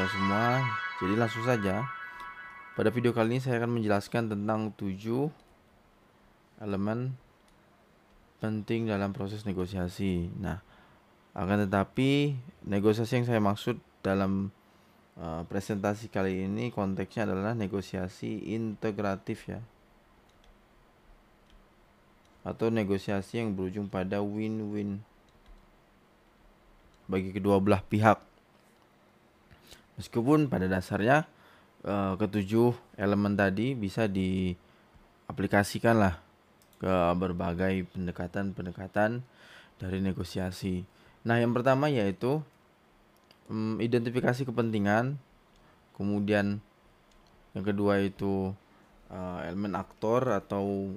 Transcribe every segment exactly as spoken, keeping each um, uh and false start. mahasiswa semua. Jadi langsung saja, pada video kali ini saya akan menjelaskan tentang tujuh elemen penting dalam proses negosiasi. Nah, akan tetapi negosiasi yang saya maksud dalam uh, presentasi kali ini konteksnya adalah negosiasi integratif ya, atau negosiasi yang berujung pada win-win bagi kedua belah pihak. Meskipun pada dasarnya eh, ketujuh elemen tadi bisa diaplikasikan lah ke berbagai pendekatan-pendekatan dari negosiasi. Nah, yang pertama yaitu hmm, identifikasi kepentingan. Kemudian yang kedua itu eh, elemen aktor atau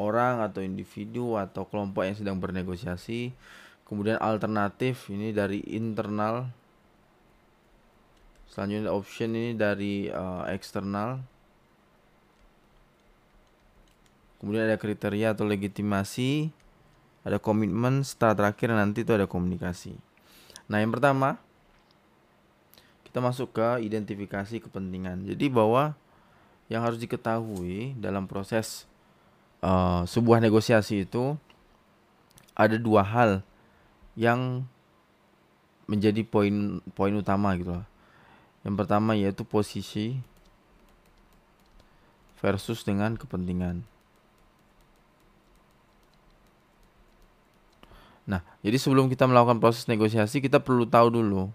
orang atau individu atau kelompok yang sedang bernegosiasi. Kemudian alternatif ini dari internal. Selanjutnya option ini dari uh, eksternal. Kemudian ada kriteria atau legitimasi, ada komitmen, setelah terakhir nanti itu ada komunikasi. Nah, yang pertama kita masuk ke identifikasi kepentingan. Jadi bahwa yang harus diketahui dalam proses uh, sebuah negosiasi itu ada dua hal yang menjadi poin poin utama gitu lah. Yang pertama yaitu posisi versus dengan kepentingan. Nah, jadi sebelum kita melakukan proses negosiasi, kita perlu tahu dulu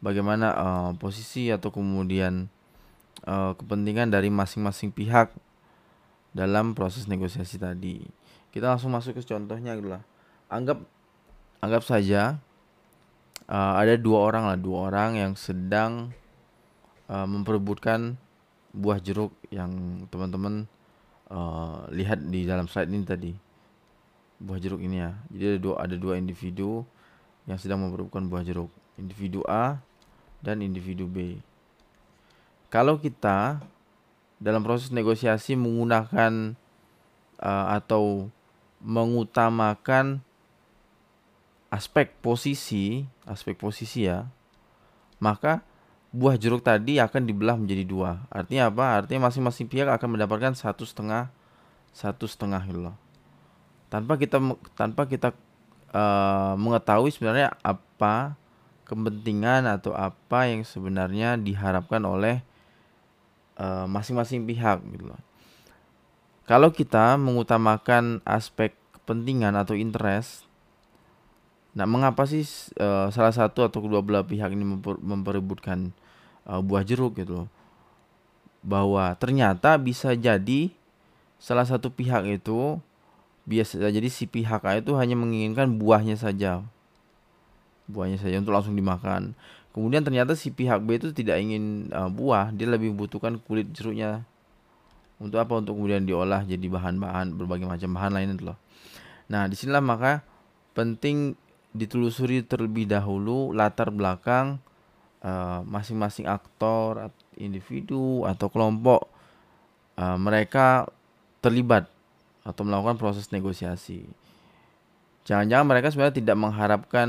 bagaimana uh, posisi atau kemudian uh, kepentingan dari masing-masing pihak dalam proses negosiasi tadi. Kita langsung masuk ke contohnya adalah anggap anggap saja uh, ada dua orang lah, dua orang yang sedang memperebutkan buah jeruk yang teman-teman uh, lihat di dalam slide ini tadi, buah jeruk ini ya. Jadi ada dua ada dua individu yang sedang memperebutkan buah jeruk, individu A dan individu B. Kalau kita dalam proses negosiasi menggunakan uh, atau mengutamakan aspek posisi, aspek posisi ya, maka buah jeruk tadi akan dibelah menjadi dua. Artinya apa? Artinya masing-masing pihak akan mendapatkan satu setengah, satu setengah gitu. Tanpa kita tanpa kita uh, mengetahui sebenarnya apa kepentingan atau apa yang sebenarnya diharapkan oleh masing-masing uh, pihak gitu. Kalau kita mengutamakan aspek kepentingan atau interest. Nah, mengapa sih uh, salah satu atau kedua belah pihak ini memper memperebutkan uh, buah jeruk gitu loh? Bahwa ternyata bisa jadi salah satu pihak itu biasa jadi si pihak A itu hanya menginginkan buahnya saja. Buahnya saja untuk langsung dimakan. Kemudian ternyata si pihak B itu tidak ingin uh, buah, dia lebih membutuhkan kulit jeruknya. Untuk apa? Untuk kemudian diolah jadi bahan-bahan, berbagai macam bahan lainnya gitu loh. Nah, disinilah maka penting ditelusuri terlebih dahulu latar belakang masing-masing uh, aktor, individu atau kelompok uh, mereka terlibat atau melakukan proses negosiasi. Jangan-jangan mereka sebenarnya tidak mengharapkan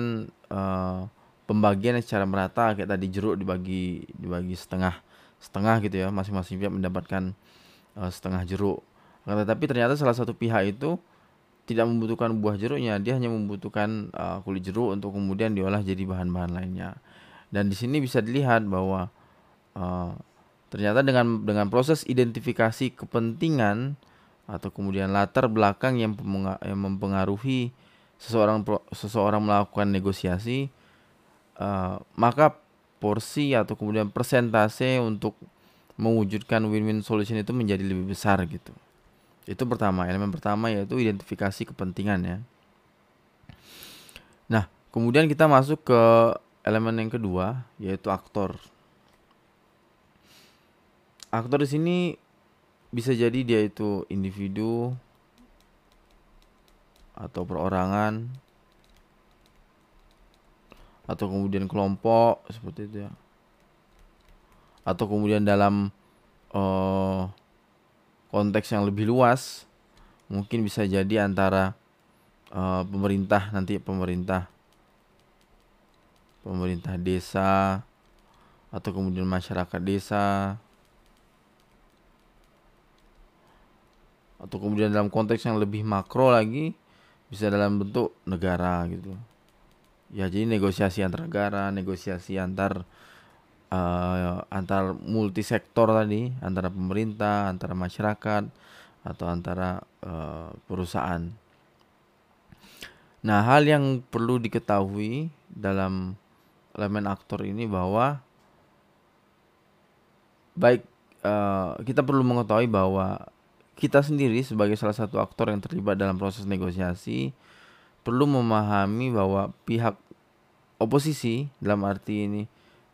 uh, pembagian secara merata kayak tadi jeruk dibagi dibagi setengah setengah gitu ya, masing-masing pihak mendapatkan uh, setengah jeruk. Tetapi ternyata salah satu pihak itu tidak membutuhkan buah jeruknya, dia hanya membutuhkan uh, kulit jeruk untuk kemudian diolah jadi bahan-bahan lainnya. Dan di sini bisa dilihat bahwa uh, ternyata dengan dengan proses identifikasi kepentingan atau kemudian latar belakang yang, yang mempengaruhi seseorang seseorang melakukan negosiasi, uh, maka porsi atau kemudian persentase untuk mewujudkan win-win solution itu menjadi lebih besar gitu. Itu pertama, elemen pertama yaitu identifikasi kepentingan ya. Nah, kemudian kita masuk ke elemen yang kedua yaitu aktor. Aktor di sini bisa jadi dia itu individu atau perorangan atau kemudian kelompok seperti itu ya. Atau kemudian dalam uh, konteks yang lebih luas mungkin bisa jadi antara uh, pemerintah nanti pemerintah pemerintah desa, atau kemudian masyarakat desa, atau kemudian dalam konteks yang lebih makro lagi bisa dalam bentuk negara gitu ya. Jadi negosiasi antar negara, negosiasi antar uh, antar multisektor tadi, antara pemerintah, antara masyarakat, atau antara uh, perusahaan. Nah, hal yang perlu diketahui dalam elemen aktor ini bahwa baik uh, kita perlu mengetahui bahwa kita sendiri sebagai salah satu aktor yang terlibat dalam proses negosiasi perlu memahami bahwa pihak oposisi, dalam arti ini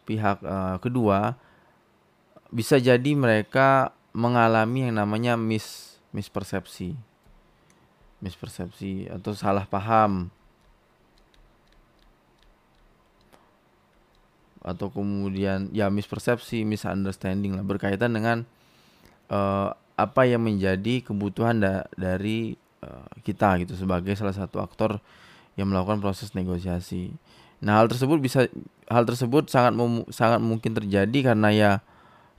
pihak uh, kedua, bisa jadi mereka mengalami yang namanya mis mispersepsi. Mispersepsi atau salah paham. Atau kemudian ya mispersepsi, misunderstanding lah, berkaitan dengan uh, apa yang menjadi kebutuhan da dari uh, kita gitu sebagai salah satu aktor yang melakukan proses negosiasi. Nah, hal tersebut bisa hal tersebut sangat sangat mungkin terjadi karena ya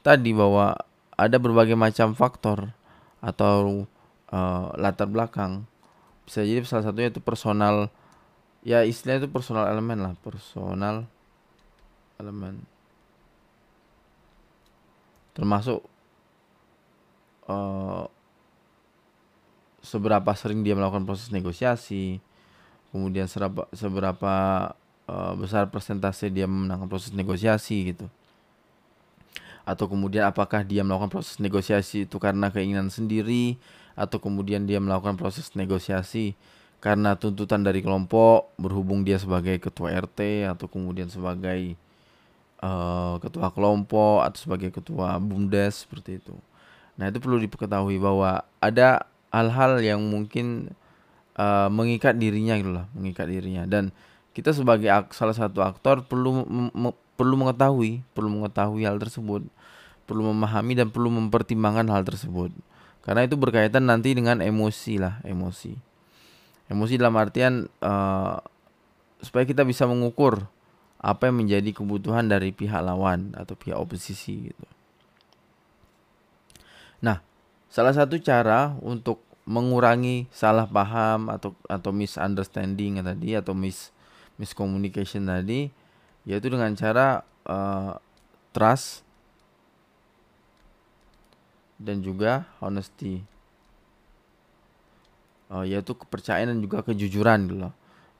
tadi bahwa ada berbagai macam faktor atau uh, latar belakang. Bisa jadi salah satunya itu personal, ya istilahnya itu personal elemen lah, personal elemen. Termasuk Uh, seberapa sering dia melakukan proses negosiasi, kemudian serapa, seberapa uh, besar persentase dia memenangkan proses negosiasi gitu, atau kemudian apakah dia melakukan proses negosiasi itu karena keinginan sendiri, atau kemudian dia melakukan proses negosiasi karena tuntutan dari kelompok, berhubung dia sebagai ketua R T atau kemudian sebagai uh, ketua kelompok atau sebagai ketua BUMDes seperti itu. Nah, itu perlu diketahui bahwa ada hal-hal yang mungkin uh, mengikat dirinya gitu lah, mengikat dirinya. Dan kita sebagai salah satu aktor perlu perlu mengetahui, perlu mengetahui hal tersebut, perlu memahami dan perlu mempertimbangkan hal tersebut. Karena itu berkaitan nanti dengan emosi lah, emosi. Emosi dalam artian uh, supaya kita bisa mengukur apa yang menjadi kebutuhan dari pihak lawan atau pihak oposisi gitu. Nah, salah satu cara untuk mengurangi salah paham atau atau misunderstanding tadi atau mis miscommunication tadi, yaitu dengan cara uh, trust dan juga honesty, uh, yaitu kepercayaan dan juga kejujuran dulu.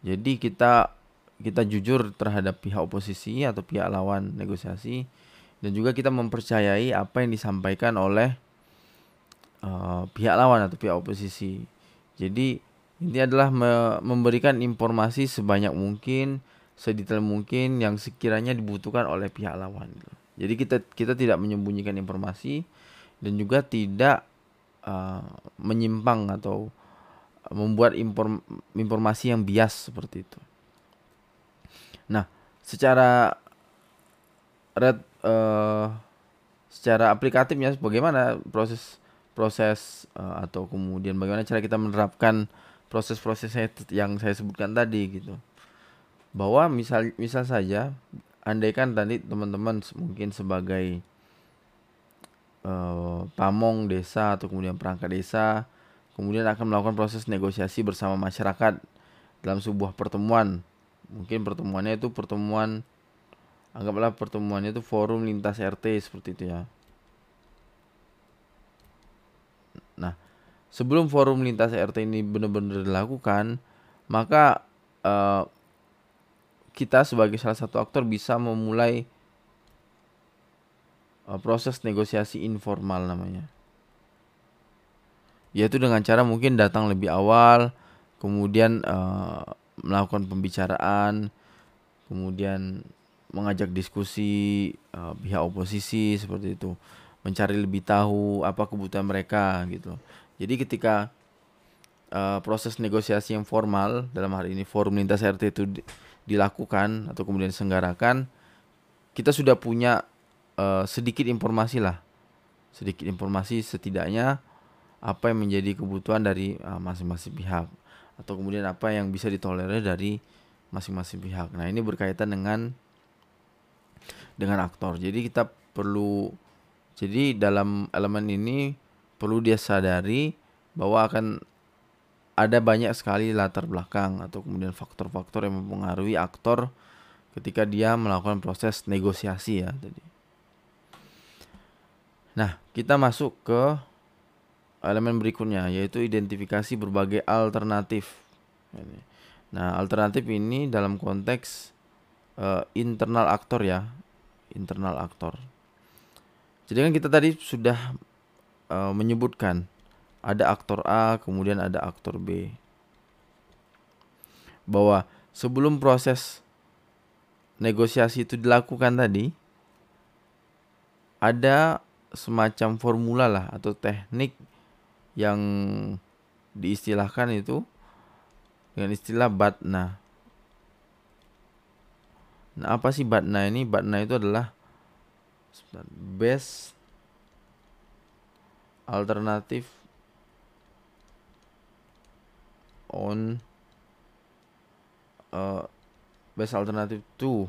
Jadi kita kita jujur terhadap pihak oposisi atau pihak lawan negosiasi, dan juga kita mempercayai apa yang disampaikan oleh Uh, pihak lawan atau pihak oposisi. Jadi ini adalah me memberikan informasi sebanyak mungkin, sedetail mungkin yang sekiranya dibutuhkan oleh pihak lawan. Jadi kita kita tidak menyembunyikan informasi dan juga tidak uh, menyimpang atau membuat inform informasi yang bias seperti itu. Nah, secara red, uh, secara aplikatifnya bagaimana proses proses uh, atau kemudian bagaimana cara kita menerapkan proses-proses yang saya sebutkan tadi gitu. Bahwa misal misal saja andaikan tadi teman-teman mungkin sebagai uh, pamong desa atau kemudian perangkat desa kemudian akan melakukan proses negosiasi bersama masyarakat dalam sebuah pertemuan. Mungkin pertemuannya itu pertemuan, anggaplah pertemuannya itu forum lintas R T seperti itu ya. Nah, sebelum forum lintas R T ini benar-benar dilakukan, maka uh, kita sebagai salah satu aktor bisa memulai uh, proses negosiasi informal namanya. Yaitu dengan cara mungkin datang lebih awal, kemudian uh, melakukan pembicaraan, kemudian mengajak diskusi uh, pihak oposisi seperti itu. Mencari lebih tahu apa kebutuhan mereka gitu. Jadi ketika uh, proses negosiasi yang formal dalam hari ini forum lintas R T itu di dilakukan atau kemudian diselenggarakan, kita sudah punya uh, sedikit informasi lah, sedikit informasi setidaknya apa yang menjadi kebutuhan dari masing-masing uh, pihak, atau kemudian apa yang bisa ditolerir dari masing-masing pihak. Nah, ini berkaitan dengan dengan aktor. Jadi kita perlu, jadi dalam elemen ini perlu dia sadari bahwa akan ada banyak sekali latar belakang atau kemudian faktor-faktor yang mempengaruhi aktor ketika dia melakukan proses negosiasi ya tadi. Nah, kita masuk ke elemen berikutnya, yaitu identifikasi berbagai alternatif. Nah, alternatif ini dalam konteks uh, internal aktor ya, internal aktor. Jadi kan kita tadi sudah uh, menyebutkan ada aktor A, kemudian ada aktor B. Bahwa sebelum proses negosiasi itu dilakukan tadi, ada semacam formula lah atau teknik yang diistilahkan itu dengan istilah BATNA. Nah, apa sih BATNA ini? BATNA itu adalah Best Alternative on uh, best alternative to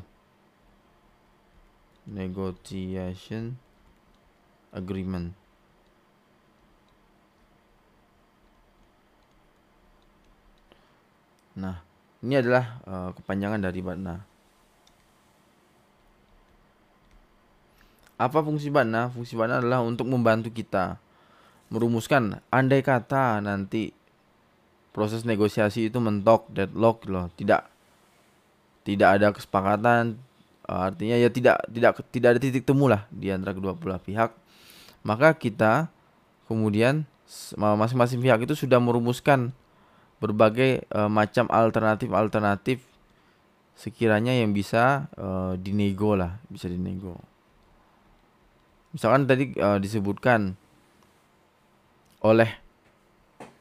negotiation agreement. Nah, ini adalah uh, kepanjangan dari BATNA. Apa fungsi BATNA? Fungsi BATNA adalah untuk membantu kita merumuskan, andai kata nanti proses negosiasi itu mentok, deadlock loh, tidak tidak ada kesepakatan, artinya ya tidak tidak tidak ada titik temu lah di antara kedua belah pihak, maka kita kemudian masing-masing pihak itu sudah merumuskan berbagai e, macam alternatif-alternatif sekiranya yang bisa e, dinego lah, bisa dinego. Misalkan tadi e, disebutkan oleh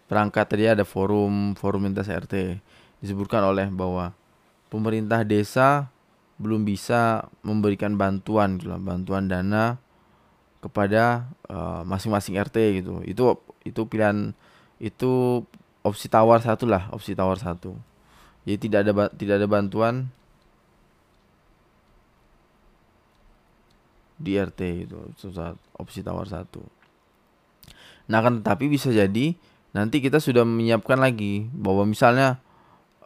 perangkat tadi ada forum, forum lintas R T, disebutkan oleh bahwa pemerintah desa belum bisa memberikan bantuan, gitu lah, bantuan dana kepada masing-masing uh, R T gitu. Itu itu pilihan, itu opsi tawar satu lah, opsi tawar satu. Jadi tidak ada tidak ada bantuan di R T gitu, opsi tawar satu. Nah, kan tetapi bisa jadi nanti kita sudah menyiapkan lagi bahwa misalnya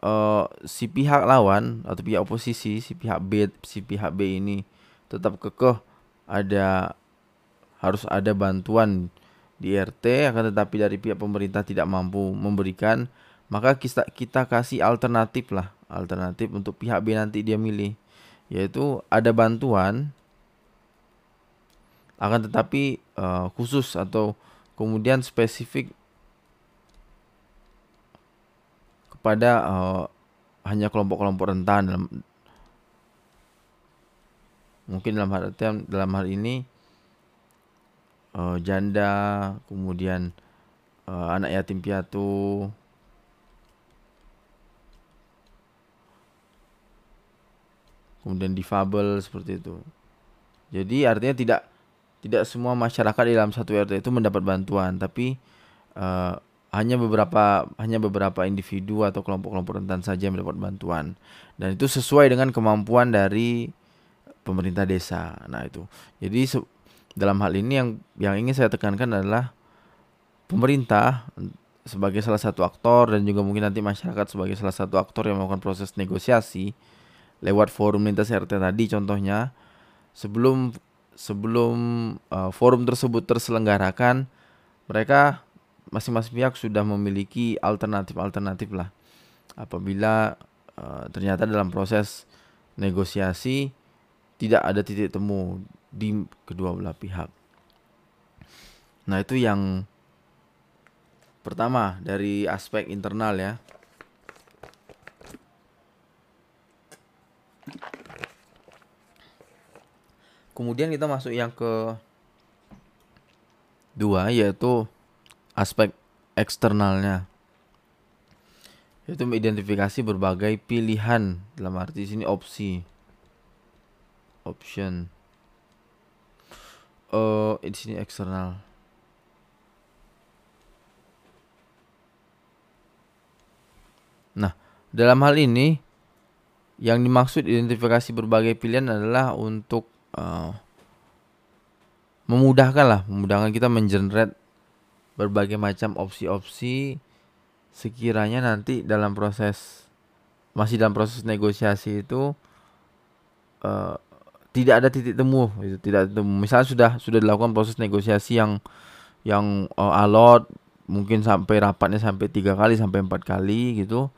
uh, si pihak lawan atau pihak oposisi, si pihak B, si pihak B ini tetap kekeh ada harus ada bantuan di R T, akan tetapi dari pihak pemerintah tidak mampu memberikan, maka kita kita kasih alternatif lah, alternatif untuk pihak B nanti dia milih, yaitu ada bantuan akan tetapi uh, khusus atau kemudian spesifik pada uh, hanya kelompok-kelompok rentan dalam, mungkin dalam hal dalam hal ini uh, janda, kemudian uh, anak yatim piatu, kemudian difabel seperti itu. Jadi artinya tidak tidak semua masyarakat di dalam satu R T itu mendapat bantuan, tapi uh, hanya beberapa hanya beberapa individu atau kelompok-kelompok rentan saja yang mendapat bantuan, dan itu sesuai dengan kemampuan dari pemerintah desa. Nah, itu jadi dalam hal ini yang yang ingin saya tekankan adalah pemerintah sebagai salah satu aktor dan juga mungkin nanti masyarakat sebagai salah satu aktor yang melakukan proses negosiasi lewat forum lintas R T tadi contohnya, sebelum sebelum uh, forum tersebut terselenggarakan, mereka masing-masing pihak sudah memiliki alternatif-alternatif lah. Apabila uh, ternyata dalam proses negosiasi tidak ada titik temu di kedua belah pihak. Nah, itu yang pertama dari aspek internal ya. Kemudian kita masuk yang ke dua, yaitu aspek eksternalnya, yaitu mengidentifikasi berbagai pilihan, dalam arti sini opsi, option. Uh, di sini eksternal. Nah, dalam hal ini Yang dimaksud identifikasi berbagai pilihan adalah untuk uh, memudahkan lah, memudahkan kita mengenerate berbagai macam opsi-opsi sekiranya nanti dalam proses masih dalam proses negosiasi itu uh, tidak ada titik temu, itu tidak ada temu. Misalnya sudah sudah dilakukan proses negosiasi yang yang uh, alot, mungkin sampai rapatnya sampai tiga kali sampai empat kali gitu,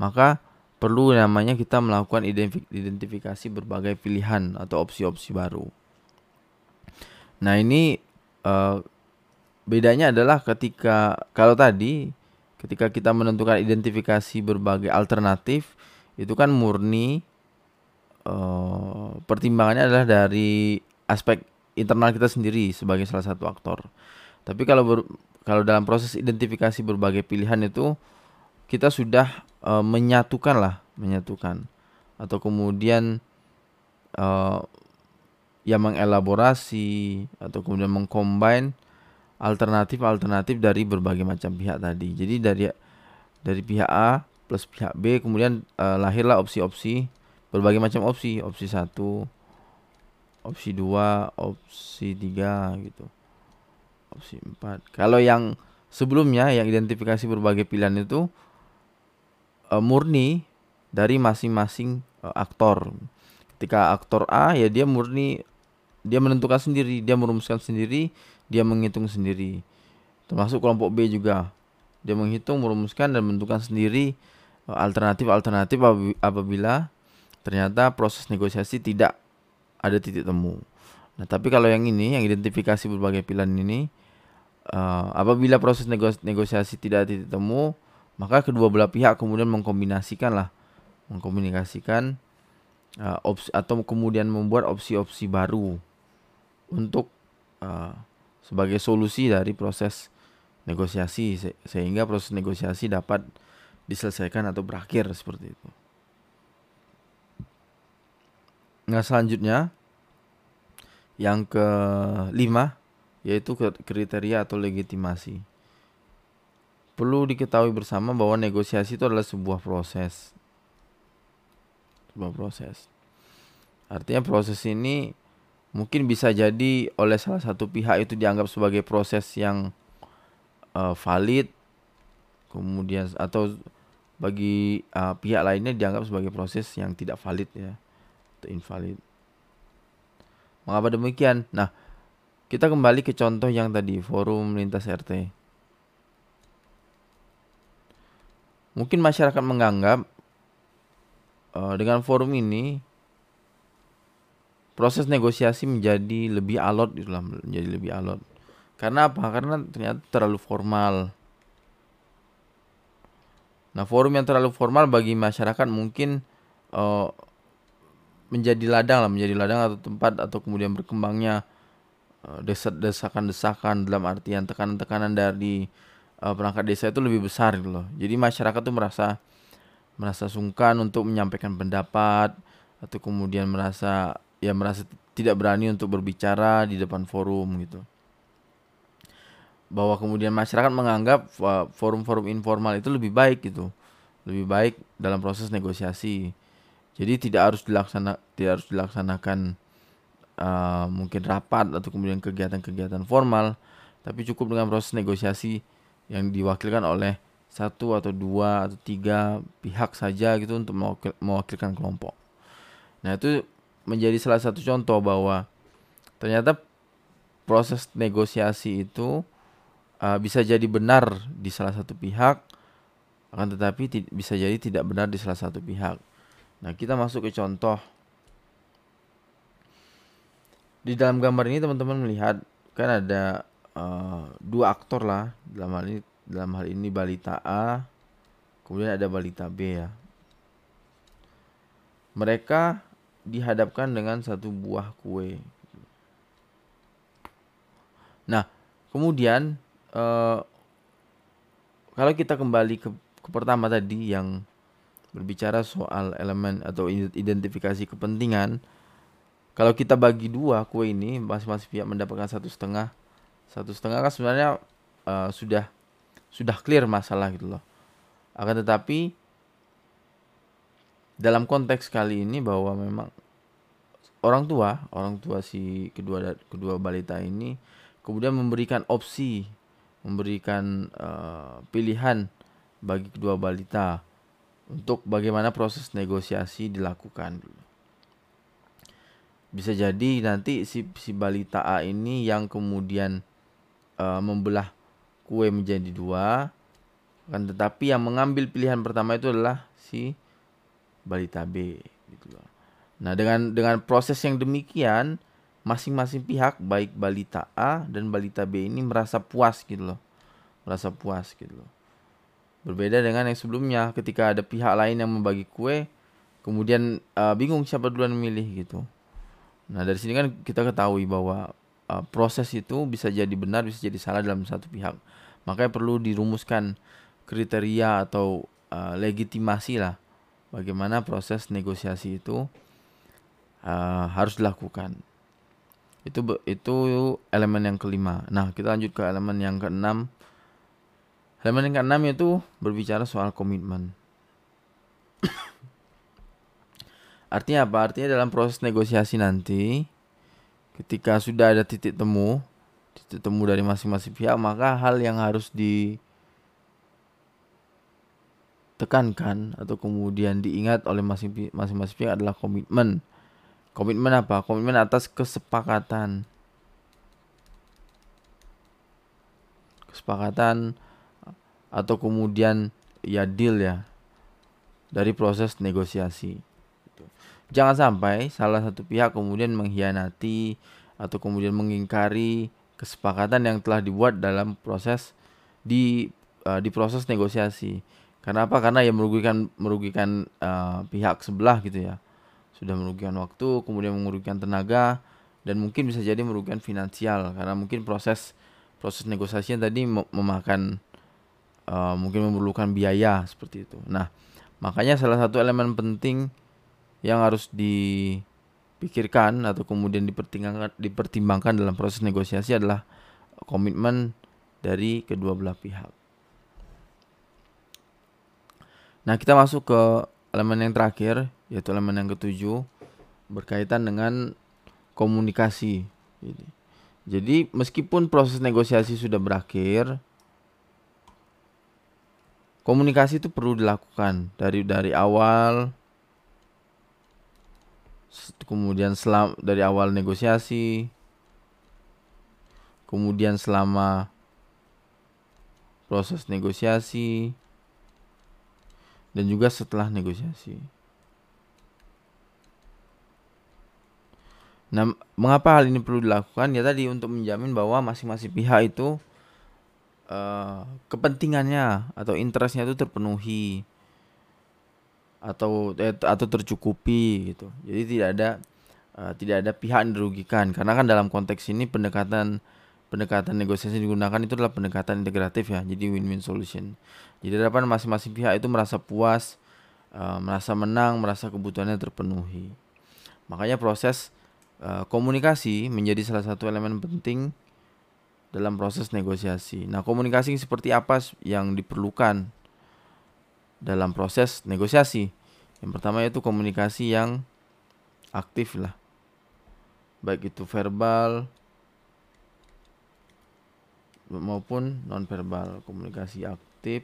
maka perlu namanya kita melakukan identifikasi berbagai pilihan atau opsi-opsi baru. Nah ini uh, bedanya adalah ketika kalau tadi ketika kita menentukan identifikasi berbagai alternatif itu kan murni uh, pertimbangannya adalah dari aspek internal kita sendiri sebagai salah satu aktor. Tapi kalau ber, kalau dalam proses identifikasi berbagai pilihan itu kita sudah E, menyatukan lah, menyatukan atau kemudian e, ya mengelaborasi atau kemudian mengcombine alternatif-alternatif dari berbagai macam pihak tadi. Jadi dari dari pihak A plus pihak B kemudian e, lahirlah opsi-opsi, berbagai macam opsi, opsi satu, opsi dua, opsi tiga gitu, opsi empat. Kalau yang sebelumnya yang identifikasi berbagai pilihan itu Uh, murni dari masing-masing uh, aktor. Ketika aktor A ya dia murni dia menentukan sendiri, dia merumuskan sendiri, dia menghitung sendiri. Termasuk kelompok B juga dia menghitung, merumuskan dan menentukan sendiri uh, alternatif-alternatif apabila ternyata proses negosiasi tidak ada titik temu. Nah tapi kalau yang ini yang identifikasi berbagai pilihan ini uh, apabila proses negos- negosiasi tidak ada titik temu, maka kedua belah pihak kemudian mengkombinasikan lah, mengkomunikasikan uh, opsi atau kemudian membuat opsi-opsi baru untuk uh, sebagai solusi dari proses negosiasi se sehingga proses negosiasi dapat diselesaikan atau berakhir seperti itu. Nah selanjutnya yang kelima yaitu kriteria atau legitimasi. Perlu diketahui bersama bahwa negosiasi itu adalah sebuah proses. Sebuah proses. Artinya proses ini mungkin bisa jadi oleh salah satu pihak itu dianggap sebagai proses yang uh, valid, kemudian atau bagi uh, pihak lainnya dianggap sebagai proses yang tidak valid ya, atau invalid. Mengapa demikian? Nah, kita kembali ke contoh yang tadi, forum lintas R T. Mungkin masyarakat menganggap uh, dengan forum ini proses negosiasi menjadi lebih alot, itulah menjadi lebih alot. Karena apa? Karena ternyata terlalu formal. Nah, forum yang terlalu formal bagi masyarakat mungkin uh, menjadi ladang lah, menjadi ladang atau tempat atau kemudian berkembangnya uh, desakan-desakan dalam artian tekanan-tekanan dari Uh, perangkat desa itu lebih besar gitu loh. Jadi masyarakat tuh merasa merasa sungkan untuk menyampaikan pendapat atau kemudian merasa ya merasa tidak berani untuk berbicara di depan forum gitu. Bahwa kemudian masyarakat menganggap uh, forum-forum informal itu lebih baik gitu. Lebih baik dalam proses negosiasi. Jadi tidak harus dilaksana tidak harus dilaksanakan uh, mungkin rapat atau kemudian kegiatan-kegiatan formal, tapi cukup dengan proses negosiasi yang diwakilkan oleh satu atau dua atau tiga pihak saja gitu untuk mewakil, mewakilkan kelompok. Nah itu menjadi salah satu contoh bahwa ternyata proses negosiasi itu uh, bisa jadi benar di salah satu pihak, akan tetapi t- bisa jadi tidak benar di salah satu pihak. Nah kita masuk ke contoh. Di dalam gambar ini teman-teman melihat kan ada Uh, dua aktor lah dalam hal ini dalam hal ini balita A kemudian ada balita B ya. Mereka dihadapkan dengan satu buah kue. Nah kemudian uh, kalau kita kembali ke, ke pertama tadi yang berbicara soal elemen atau identifikasi kepentingan, kalau kita bagi dua kue ini masing-masing pihak mendapatkan satu setengah. Satu setengah kan sebenarnya uh, sudah sudah clear masalah gitu loh. Akan tetapi dalam konteks kali ini bahwa memang orang tua, orang tua si kedua kedua balita ini kemudian memberikan opsi, memberikan uh, pilihan bagi kedua balita untuk bagaimana proses negosiasi dilakukan. Bisa jadi nanti si si balita A ini yang kemudian uh, membelah kue menjadi dua, kan, tetapi yang mengambil pilihan pertama itu adalah si balita B, gitu loh. Nah, dengan dengan proses yang demikian, masing-masing pihak baik balita A dan balita B ini merasa puas gitu loh. Merasa puas gitu loh. Berbeda dengan yang sebelumnya ketika ada pihak lain yang membagi kue, kemudian uh, bingung siapa duluan memilih gitu. Nah, dari sini kan kita ketahui bahwa uh, proses itu bisa jadi benar, bisa jadi salah dalam satu pihak. Makanya perlu dirumuskan kriteria atau uh, legitimasi lah bagaimana proses negosiasi itu Uh, harus dilakukan. Itu itu elemen yang kelima. Nah, kita lanjut ke elemen yang keenam. Elemen yang keenam yaitu berbicara soal komitmen. Artinya apa? Artinya dalam proses negosiasi nanti, ketika sudah ada titik temu, titik temu dari masing-masing pihak, maka hal yang harus ditekankan atau kemudian diingat oleh masing-masing pihak adalah komitmen. Komitmen apa? Komitmen atas kesepakatan. Kesepakatan atau kemudian ya deal ya dari proses negosiasi. Jangan sampai salah satu pihak kemudian mengkhianati atau kemudian mengingkari kesepakatan yang telah dibuat dalam proses di uh, di proses negosiasi. Karena apa? Karena ya merugikan merugikan uh, pihak sebelah gitu ya. Sudah merugikan waktu, kemudian merugikan tenaga, dan mungkin bisa jadi merugikan finansial karena mungkin proses proses negosiasinya tadi memakan uh, mungkin memerlukan biaya seperti itu. Nah, makanya salah satu elemen penting yang harus dipikirkan atau kemudian dipertimbangkan dipertimbangkan dalam proses negosiasi adalah komitmen dari kedua belah pihak. Nah, kita masuk ke elemen yang terakhir, yaitu elemen yang ketujuh, berkaitan dengan komunikasi. Jadi meskipun proses negosiasi sudah berakhir, komunikasi itu perlu dilakukan dari dari awal, kemudian selam, dari awal negosiasi, kemudian selama proses negosiasi, dan juga setelah negosiasi. Nah, mengapa hal ini perlu dilakukan? Ya tadi untuk menjamin bahwa masing-masing pihak itu uh, kepentingannya atau interestnya itu terpenuhi atau eh, atau tercukupi gitu. Jadi tidak ada uh, tidak ada pihak yang dirugikan. Karena kan dalam konteks ini pendekatan pendekatan negosiasi digunakan itu adalah pendekatan integratif ya. Jadi win-win solution. Jadi harapan masing-masing pihak itu merasa puas, uh, merasa menang, merasa kebutuhannya terpenuhi. Makanya proses komunikasi menjadi salah satu elemen penting dalam proses negosiasi. Nah, komunikasi seperti apa yang diperlukan dalam proses negosiasi? Yang pertama yaitu komunikasi yang aktif lah, baik itu verbal maupun non-verbal. Komunikasi aktif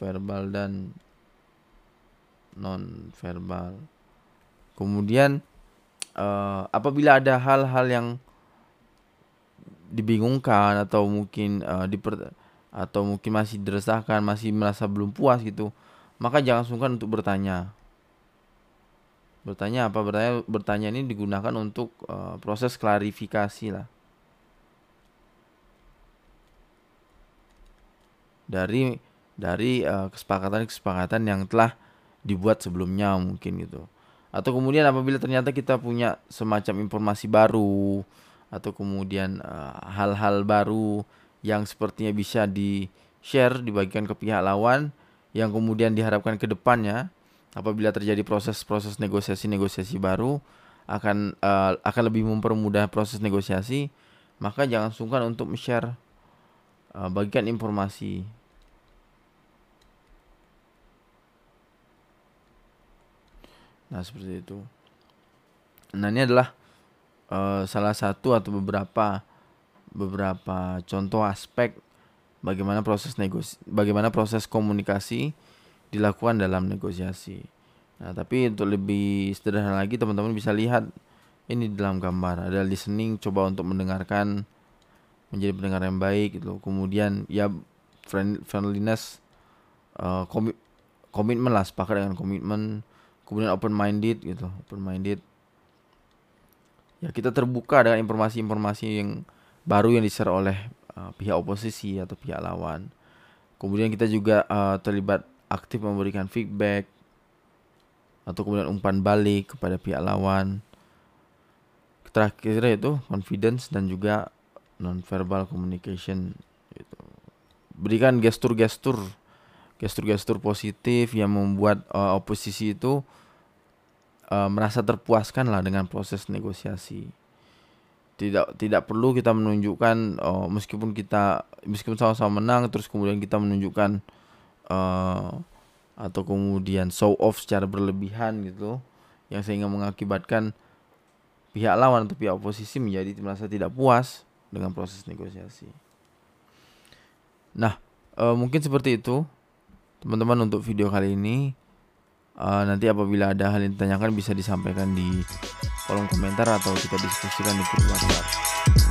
verbal dan non-verbal. Kemudian uh, apabila ada hal-hal yang dibingungkan atau mungkin uh, diper atau mungkin masih diresahkan, masih merasa belum puas gitu, maka jangan sungkan untuk bertanya. Bertanya apa? Bertanya bertanya ini digunakan untuk uh, proses klarifikasi lah dari dari uh, kesepakatan-kesepakatan yang telah dibuat sebelumnya mungkin gitu. Atau kemudian apabila ternyata kita punya semacam informasi baru atau kemudian uh, hal-hal baru yang sepertinya bisa di-share, dibagikan ke pihak lawan, yang kemudian diharapkan ke depannya apabila terjadi proses-proses negosiasi-negosiasi baru akan uh, akan lebih mempermudah proses negosiasi, maka jangan sungkan untuk share, uh, bagikan informasi. Nah seperti itu. Nah ini adalah uh, salah satu atau beberapa beberapa contoh aspek bagaimana proses negos bagaimana proses komunikasi dilakukan dalam negosiasi. Nah tapi untuk lebih sederhana lagi, teman-teman bisa lihat ini dalam gambar ada listening, coba untuk mendengarkan, menjadi pendengar yang baik gitu loh. Kemudian ya friend, friendliness, uh, komi komitmen lah, sepakat dengan komitmen. Kemudian open minded gitu, open minded. Ya kita terbuka dengan informasi-informasi yang baru yang di-share oleh uh, pihak oposisi atau pihak lawan. Kemudian kita juga uh, terlibat aktif memberikan feedback atau kemudian umpan balik kepada pihak lawan. Terakhir itu confidence dan juga non-verbal communication gitu. Berikan gestur-gestur gestur-gestur positif yang membuat uh, oposisi itu uh, merasa terpuaskan lah dengan proses negosiasi. Tidak tidak perlu kita menunjukkan uh, meskipun kita meskipun sama-sama menang terus kemudian kita menunjukkan uh, atau kemudian show off secara berlebihan gitu, yang sehingga mengakibatkan pihak lawan atau pihak oposisi menjadi merasa tidak puas dengan proses negosiasi. Nah, e, mungkin seperti itu teman-teman untuk video kali ini. E, nanti apabila ada hal yang ditanyakan bisa disampaikan di kolom komentar atau kita diskusikan di grup WhatsApp.